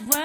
much work.